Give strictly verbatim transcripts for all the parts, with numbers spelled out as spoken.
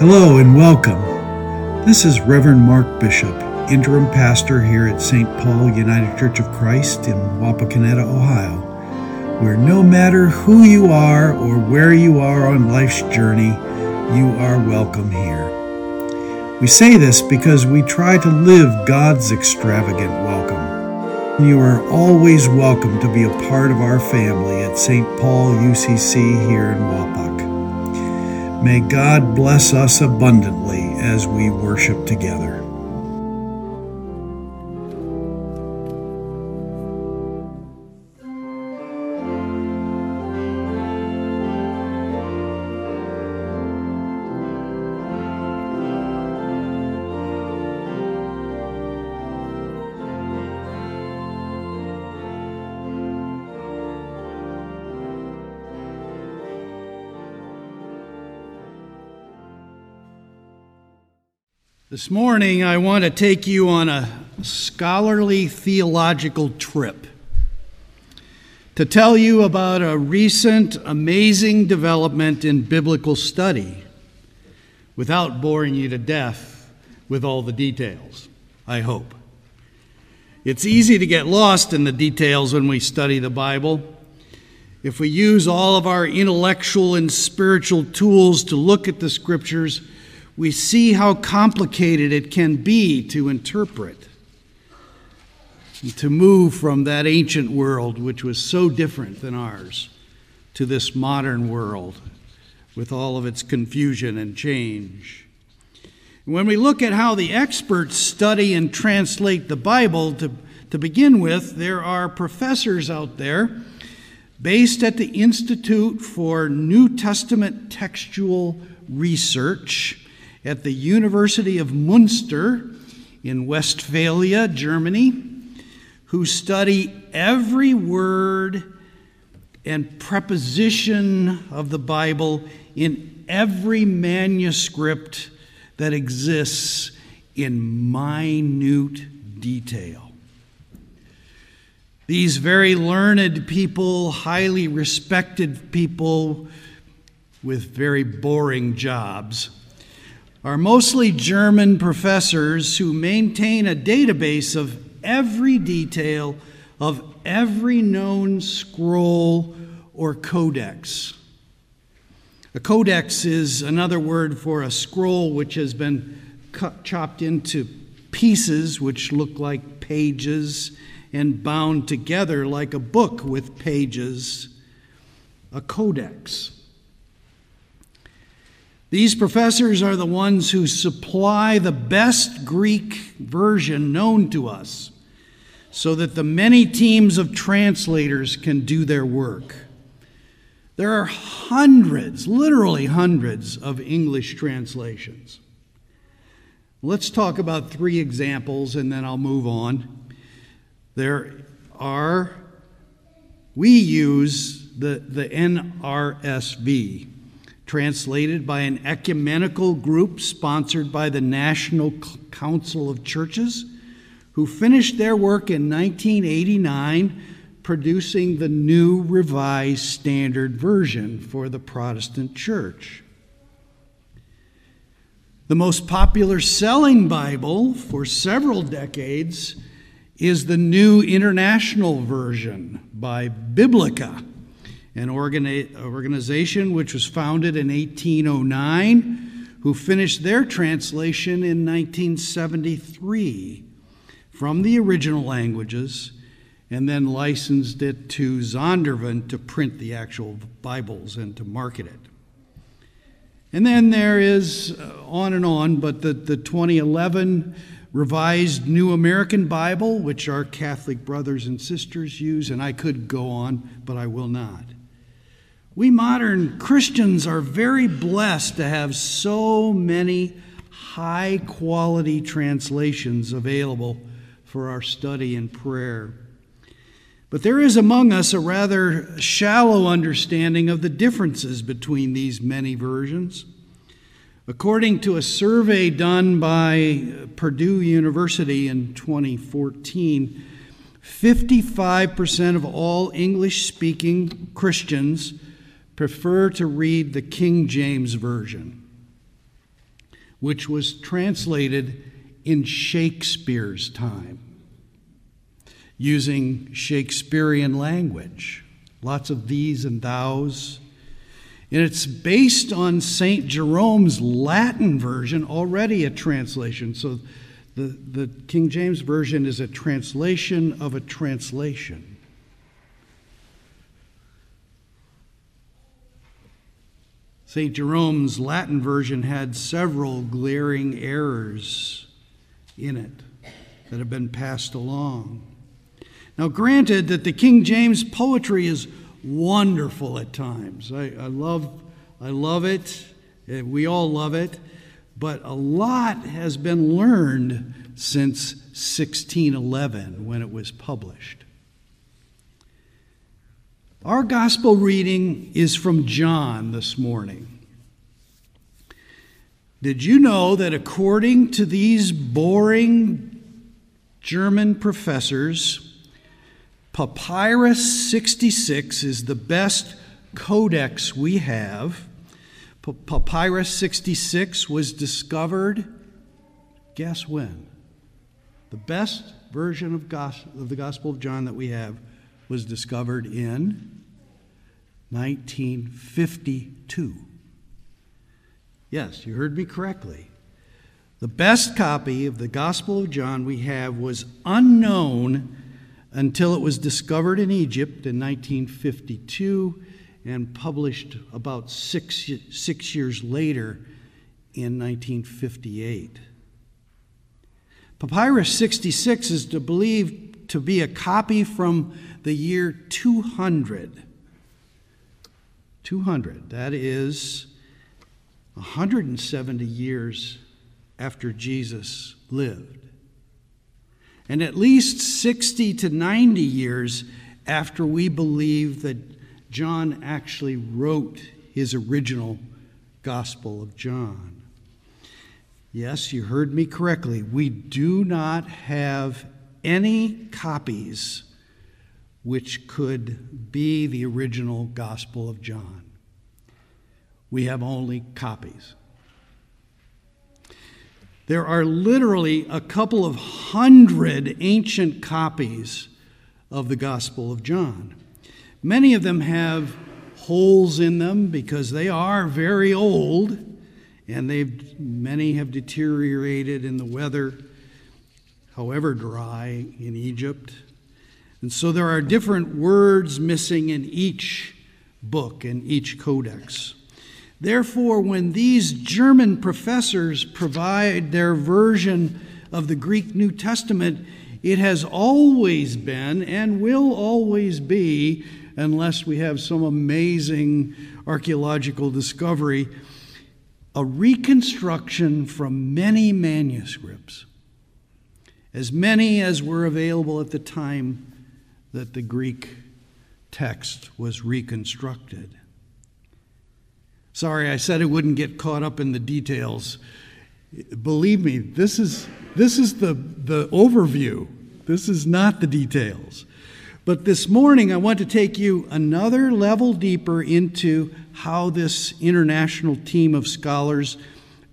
Hello and welcome. This is Reverend Mark Bishop, interim pastor here at Saint Paul United Church of Christ in Wapakoneta, Ohio, where no matter who you are or where you are on life's journey, you are welcome here. We say this because we try to live God's extravagant welcome. You are always welcome to be a part of our family at Saint Paul U C C here in Wapak. May God bless us abundantly as we worship together. This morning, I want to take you on a scholarly theological trip to tell you about a recent amazing development in biblical study without boring you to death with all the details, I hope. It's easy to get lost in the details when we study the Bible. If we use all of our intellectual and spiritual tools to look at the Scriptures, we see how complicated it can be to interpret and to move from that ancient world, which was so different than ours, to this modern world with all of its confusion and change. When we look at how the experts study and translate the Bible, to, to begin with, there are professors out there based at the Institute for New Testament Textual Research at the University of Munster in Westphalia, Germany, who study every word and preposition of the Bible in every manuscript that exists in minute detail. These very learned people, highly respected people with very boring jobs, are mostly German professors who maintain a database of every detail of every known scroll or codex. A codex is another word for a scroll which has been cut, chopped into pieces which look like pages and bound together like a book with pages, a codex. These professors are the ones who supply the best Greek version known to us so that the many teams of translators can do their work. There are hundreds, literally hundreds, of English translations. Let's talk about three examples and then I'll move on. There are, we use the, the N R S V. Translated by an ecumenical group sponsored by the National Council of Churches, who finished their work in nineteen eighty-nine, producing the New Revised Standard Version for the Protestant Church. The most popular selling Bible for several decades is the New International Version by Biblica, an organi- organization which was founded in eighteen oh nine, who finished their translation in nineteen seventy-three from the original languages and then licensed it to Zondervan to print the actual Bibles and to market it. And then there is uh, on and on, but the, the twenty eleven Revised New American Bible, which our Catholic brothers and sisters use, and I could go on, but I will not. We modern Christians are very blessed to have so many high-quality translations available for our study and prayer. But there is among us a rather shallow understanding of the differences between these many versions. According to a survey done by Purdue University in twenty fourteen, fifty-five percent of all English-speaking Christians prefer to read the King James Version, which was translated in Shakespeare's time, using Shakespearean language, lots of thees and thous. And it's based on Saint Jerome's Latin version, already a translation. So the, the King James Version is a translation of a translation. Saint Jerome's Latin version had several glaring errors in it that have been passed along. Now, granted that the King James poetry is wonderful at times. I, I love, I love it. We all love it. But a lot has been learned since sixteen eleven, when it was published. Our gospel reading is from John this morning. Did you know that according to these boring German professors, Papyrus sixty-six is the best codex we have? P- Papyrus sixty-six was discovered, guess when? The best version of, gos- of the Gospel of John that we have was discovered in nineteen fifty-two. Yes, you heard me correctly. The best copy of the Gospel of John we have was unknown until it was discovered in Egypt in nineteen fifty-two and published about six, six years later in nineteen fifty-eight. Papyrus sixty-six is to believed to be a copy from the year two hundred. two hundred, that is one hundred seventy years after Jesus lived, and at least sixty to ninety years after we believe that John actually wrote his original Gospel of John. Yes, you heard me correctly. We do not have any copies which could be the original Gospel of John. We have only copies. There are literally a couple of hundred ancient copies of the Gospel of John. Many of them have holes in them because they are very old, and they've many have deteriorated in the weather, however dry, in Egypt. And so there are different words missing in each book, in each codex. Therefore, when these German professors provide their version of the Greek New Testament, it has always been and will always be, unless we have some amazing archaeological discovery, a reconstruction from many manuscripts, as many as were available at the time that the Greek text was reconstructed. Sorry, I said I wouldn't get caught up in the details. Believe me, this is this is the, the overview. This is not the details. But this morning, I want to take you another level deeper into how this international team of scholars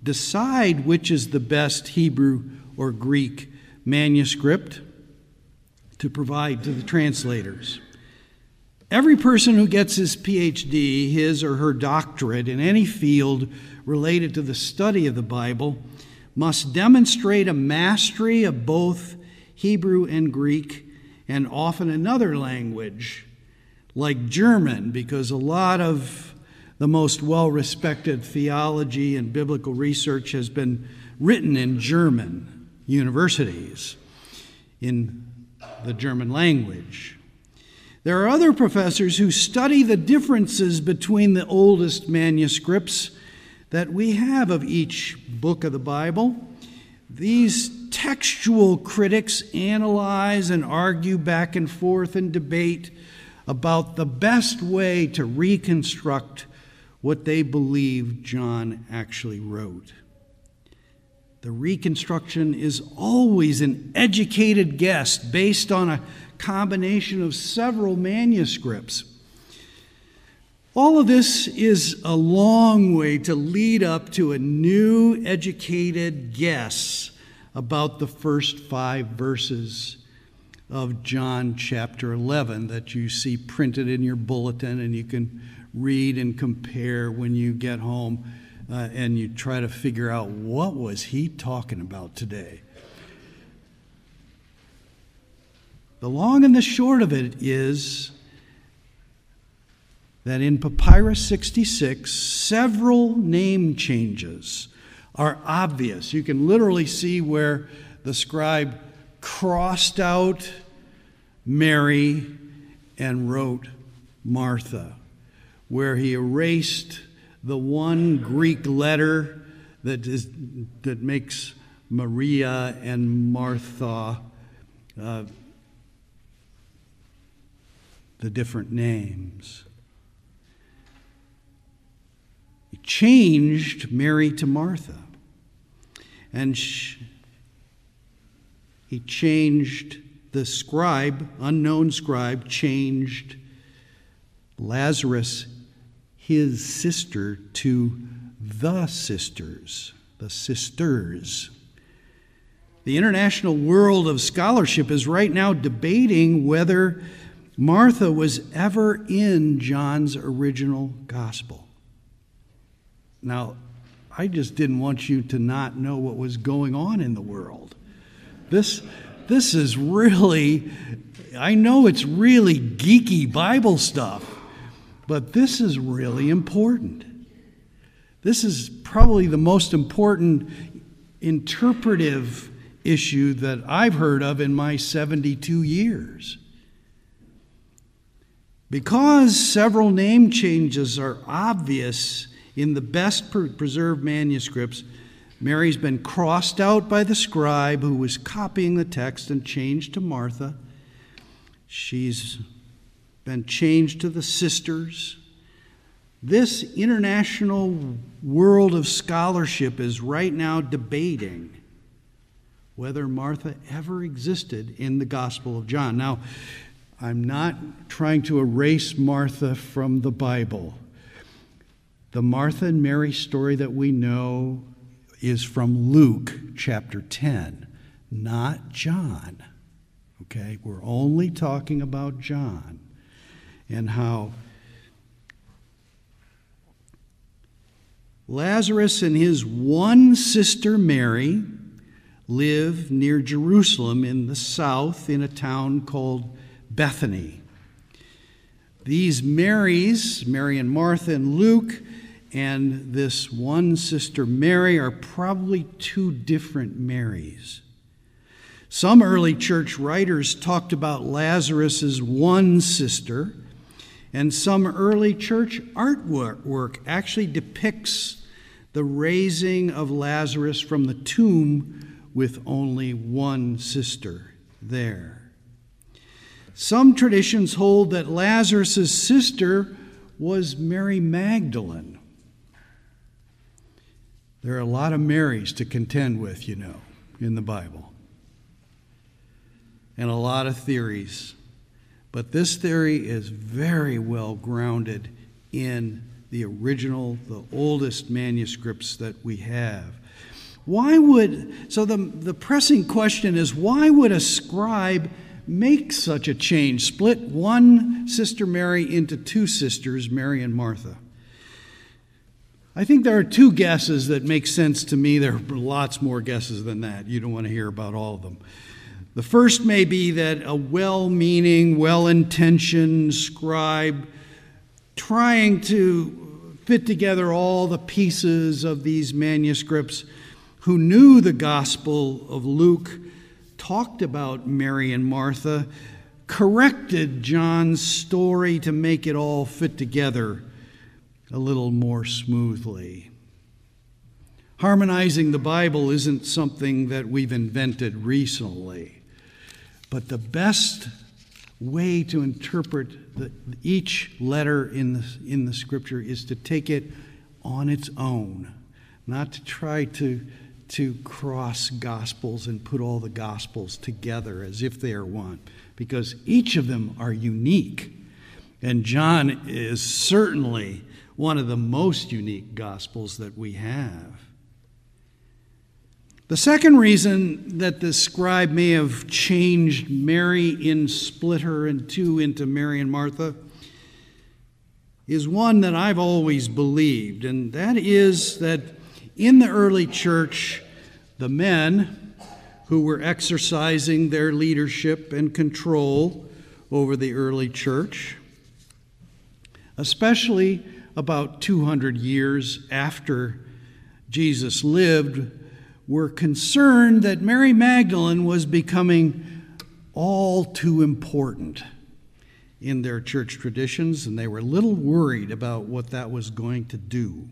decide which is the best Hebrew or Greek manuscript to provide to the translators. Every person who gets his P H D, his or her doctorate in any field related to the study of the Bible, must demonstrate a mastery of both Hebrew and Greek, and often another language, like German, because a lot of the most well-respected theology and biblical research has been written in German universities, in the German language. There are other professors who study the differences between the oldest manuscripts that we have of each book of the Bible. These textual critics analyze and argue back and forth and debate about the best way to reconstruct what they believe John actually wrote. The reconstruction is always an educated guess based on a combination of several manuscripts. All of this is a long way to lead up to a new educated guess about the first five verses of John chapter eleven that you see printed in your bulletin, and you can read and compare when you get home uh, and you try to figure out what was he talking about today. The long and the short of it is that in Papyrus sixty-six, several name changes are obvious. You can literally see where the scribe crossed out Mary and wrote Martha, where he erased the one Greek letter that is that makes Maria and Martha uh, the different names. He changed Mary to Martha, and she, he changed the scribe, unknown scribe, changed Lazarus, his sister, to the sisters, the sisters. The international world of scholarship is right now debating whether Martha was ever in John's original gospel. Now, I just didn't want you to not know what was going on in the world. This, this is really, I know it's really geeky Bible stuff, but this is really important. This is probably the most important interpretive issue that I've heard of in my seventy-two years. Because several name changes are obvious in the best preserved manuscripts, Mary's been crossed out by the scribe who was copying the text and changed to Martha. She's been changed to the sisters. This international world of scholarship is right now debating whether Martha ever existed in the Gospel of John. Now, I'm not trying to erase Martha from the Bible. The Martha and Mary story that we know is from Luke chapter ten, not John. Okay, we're only talking about John and how Lazarus and his one sister Mary live near Jerusalem in the south in a town called Bethany. These Marys, Mary and Martha and Luke, and this one sister Mary are probably two different Marys. Some early church writers talked about Lazarus's one sister, and some early church artwork actually depicts the raising of Lazarus from the tomb with only one sister there. Some traditions hold that Lazarus's sister was Mary Magdalene. There are a lot of Marys to contend with, you know, in the Bible, and a lot of theories. But this theory is very well grounded in the original, the oldest manuscripts that we have. Why would, so the, the pressing question is, why would a scribe make such a change, split one sister Mary into two sisters, Mary and Martha? I think there are two guesses that make sense to me. There are lots more guesses than that. You don't want to hear about all of them. The first may be that a well-meaning, well-intentioned scribe trying to fit together all the pieces of these manuscripts, who knew the Gospel of Luke talked about Mary and Martha, corrected John's story to make it all fit together a little more smoothly. Harmonizing the Bible isn't something that we've invented recently, but the best way to interpret the, each letter in the, in the Scripture is to take it on its own, not to try to, to cross Gospels and put all the Gospels together as if they are one, because each of them are unique. And John is certainly one of the most unique Gospels that we have. The second reason that the scribe may have changed Mary in split her in two into Mary and Martha is one that I've always believed, and that is that in the early church, the men who were exercising their leadership and control over the early church, especially about two hundred years after Jesus lived, were concerned that Mary Magdalene was becoming all too important in their church traditions, and they were a little worried about what that was going to do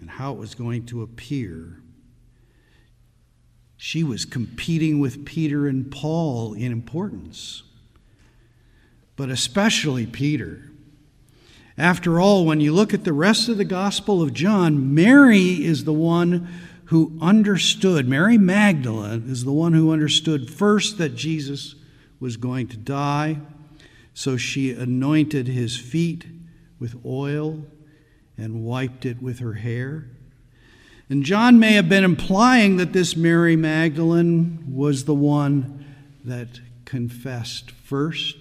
and how it was going to appear. She was competing with Peter and Paul in importance, but especially Peter. After all, when you look at the rest of the Gospel of John, Mary is the one who understood, Mary Magdalene is the one who understood first that Jesus was going to die, so she anointed his feet with oil and wiped it with her hair. And John may have been implying that this Mary Magdalene was the one that confessed first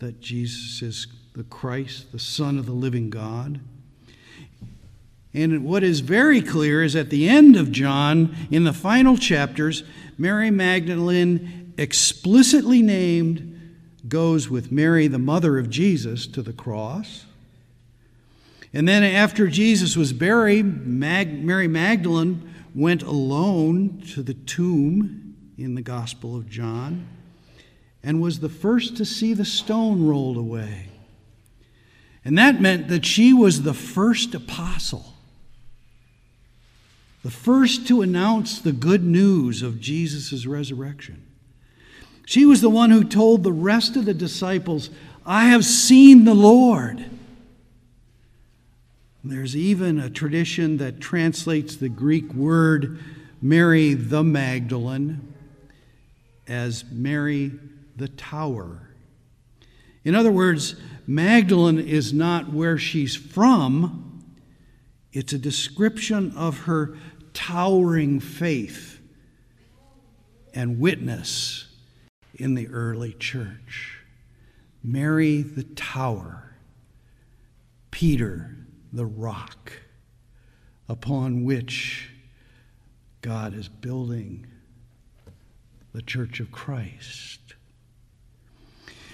that Jesus is the Christ, the Son of the living God. And what is very clear is at the end of John, in the final chapters, Mary Magdalene, explicitly named, goes with Mary, the mother of Jesus, to the cross. And then after Jesus was buried, Mag- Mary Magdalene went alone to the tomb in the Gospel of John and was the first to see the stone rolled away. And that meant that she was the first apostle, the first to announce the good news of Jesus' resurrection. She was the one who told the rest of the disciples, "I have seen the Lord." There's even a tradition that translates the Greek word Mary the Magdalene as Mary the Tower. In other words, Magdalene is not where she's from. It's a description of her towering faith and witness in the early church. Mary the Tower, Peter the rock upon which God is building the Church of Christ.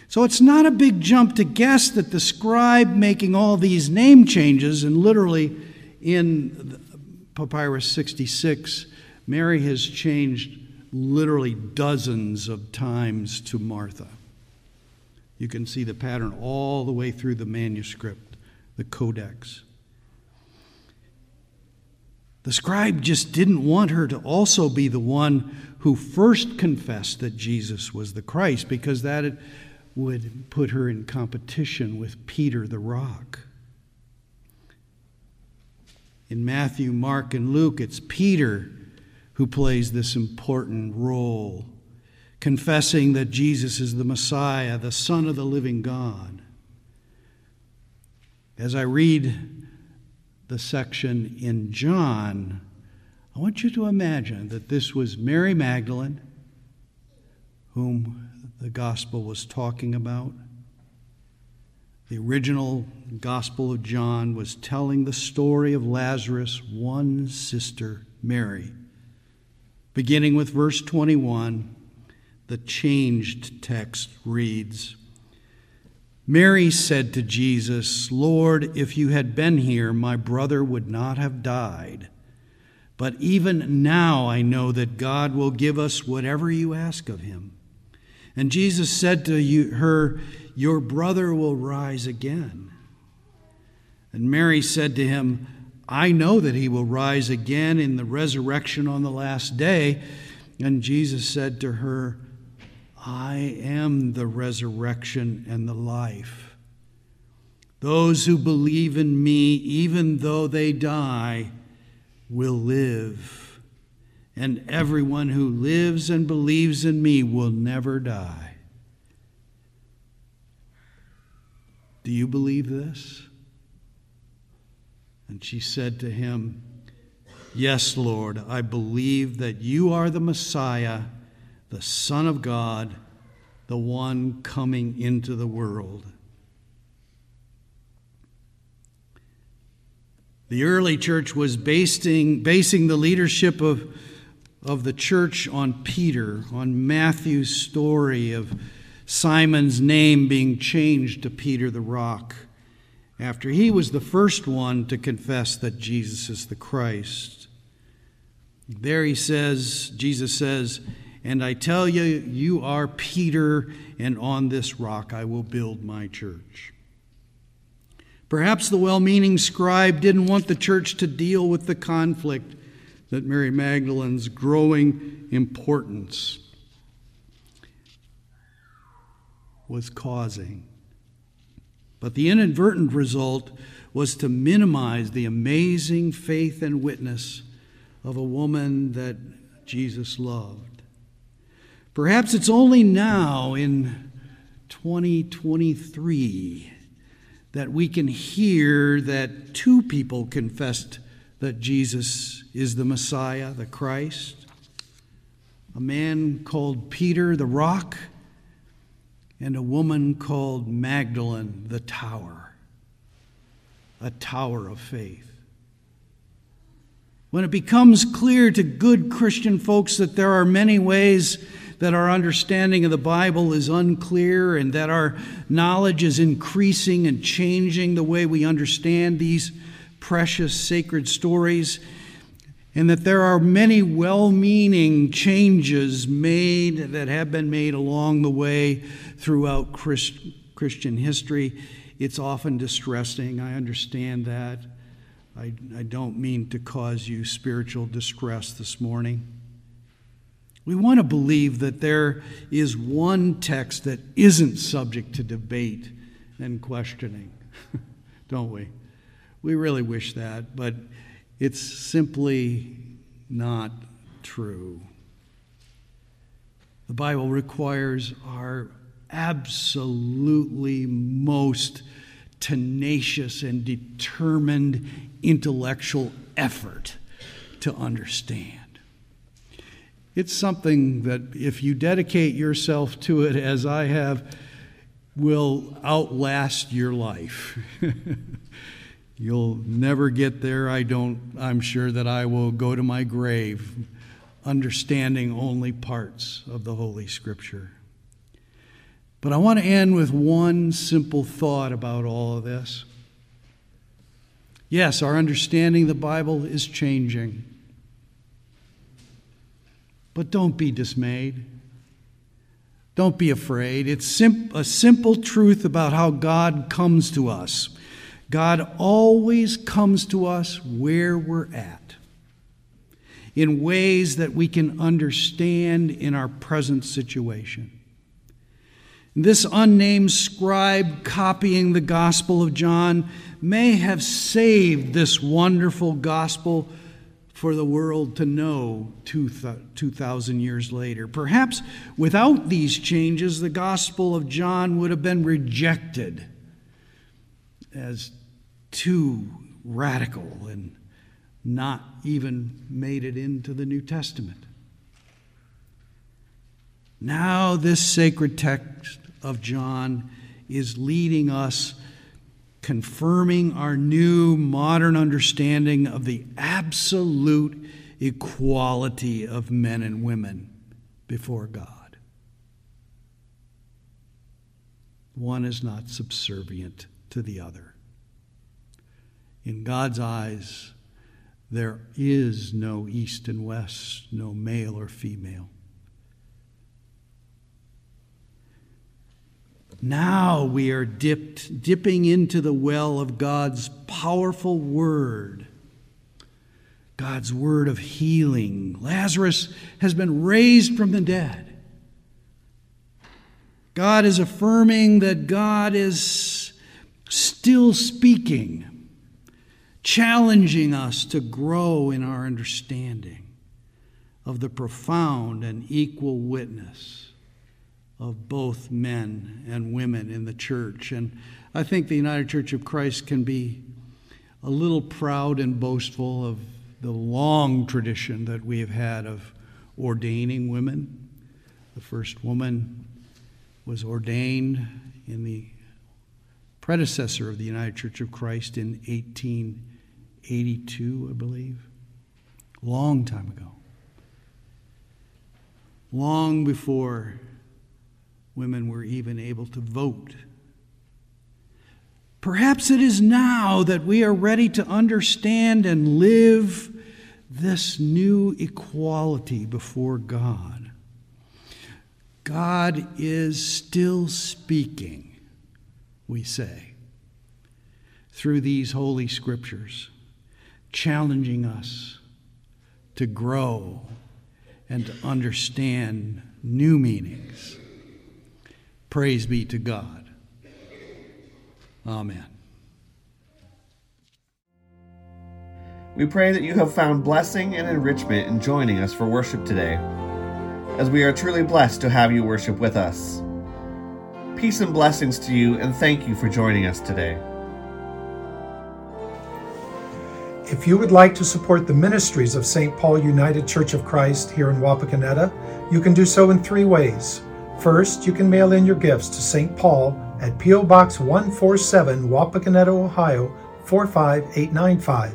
So it's not a big jump to guess that the scribe making all these name changes, and literally in Papyrus sixty-six, Mary has changed literally dozens of times to Martha. You can see the pattern all the way through the manuscript, the codex. The scribe just didn't want her to also be the one who first confessed that Jesus was the Christ, because that had would put her in competition with Peter the rock. In Matthew, Mark, and Luke, it's Peter who plays this important role, confessing that Jesus is the Messiah, the Son of the living God. As I read the section in John, I want you to imagine that this was Mary Magdalene, whom the gospel was talking about. The original Gospel of John was telling the story of Lazarus' one sister, Mary, beginning with verse twenty-one. The changed text reads, "Mary said to Jesus, 'Lord, if you had been here, my brother would not have died. But even now I know that God will give us whatever you ask of him.' And Jesus said to you, her, 'Your brother will rise again.' And Mary said to him, I know that he will rise again in the resurrection on the last day. And Jesus said to her, I am the resurrection and the life. Those who believe in me, even though they die, will live. And everyone who lives and believes in me will never die. Do you believe this? And she said to him, Yes, Lord, I believe that you are the Messiah, the Son of God, the one coming into the world. The early church was basing, basing the leadership of, of the church on Peter, on Matthew's story of Simon's name being changed to Peter the Rock, after he was the first one to confess that Jesus is the Christ. There he says, Jesus says, And I tell you, you are Peter, and on this rock I will build my church. Perhaps the well-meaning scribe didn't want the church to deal with the conflict that Mary Magdalene's growing importance was causing. But the inadvertent result was to minimize the amazing faith and witness of a woman that Jesus loved. Perhaps it's only now in twenty twenty-three that we can hear that two people confessed that Jesus is the Messiah, the Christ. A man called Peter the Rock and a woman called Magdalene the Tower, a tower of faith. When it becomes clear to good Christian folks that there are many ways that our understanding of the Bible is unclear and that our knowledge is increasing and changing the way we understand these precious sacred stories, and that there are many well-meaning changes made that have been made along the way throughout Christ, Christian history, it's often distressing. I understand that. I, I don't mean to cause you spiritual distress this morning. We want to believe that there is one text that isn't subject to debate and questioning, don't we? We really wish that, but it's simply not true. The Bible requires our absolutely most tenacious and determined intellectual effort to understand. It's something that, if you dedicate yourself to it as I have, will outlast your life. You'll never get there. I don't, I'm sure that I will go to my grave understanding only parts of the Holy Scripture. But I want to end with one simple thought about all of this. Yes, our understanding of the Bible is changing. But don't be dismayed. Don't be afraid. It's sim- a simple truth about how God comes to us. God always comes to us where we're at, in ways that we can understand in our present situation. This unnamed scribe copying the Gospel of John may have saved this wonderful gospel for the world to know two thousand years later. Perhaps without these changes, the Gospel of John would have been rejected as too radical and not even made it into the New Testament. Now this sacred text of John is leading us, confirming our new modern understanding of the absolute equality of men and women before God. One is not subservient to the other. In God's eyes, there is no east and west, no male or female. Now we are dipped, dipping into the well of God's powerful word God's word of healing. Lazarus has been raised from the dead. God is affirming that God is still speaking, challenging us to grow in our understanding of the profound and equal witness of both men and women in the church. And I think the United Church of Christ can be a little proud and boastful of the long tradition that we have had of ordaining women. The first woman was ordained in the predecessor of the United Church of Christ in eighteen eighty-two, I believe. Long time ago. Long before women were even able to vote. Perhaps it is now that we are ready to understand and live this new equality before God. God is still speaking, we say, through these holy scriptures, challenging us to grow and to understand new meanings. Praise be to God. Amen. We pray that you have found blessing and enrichment in joining us for worship today, as we are truly blessed to have you worship with us. Peace and blessings to you, and thank you for joining us today. If you would like to support the ministries of Saint Paul United Church of Christ here in Wapakoneta, you can do so in three ways. First, you can mail in your gifts to Saint Paul at P O. Box one forty-seven, Wapakoneta, Ohio four five eight nine five.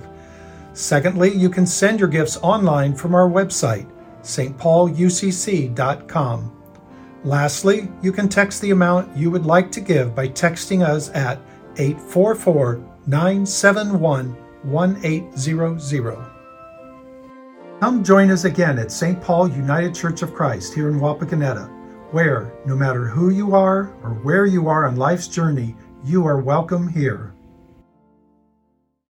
Secondly, you can send your gifts online from our website, S T paul U C C dot com. Lastly, you can text the amount you would like to give by texting us at eight four four, nine seven one, one eight zero zero. Come join us again at Saint Paul United Church of Christ here in Wapakoneta, where, no matter who you are or where you are on life's journey, you are welcome here.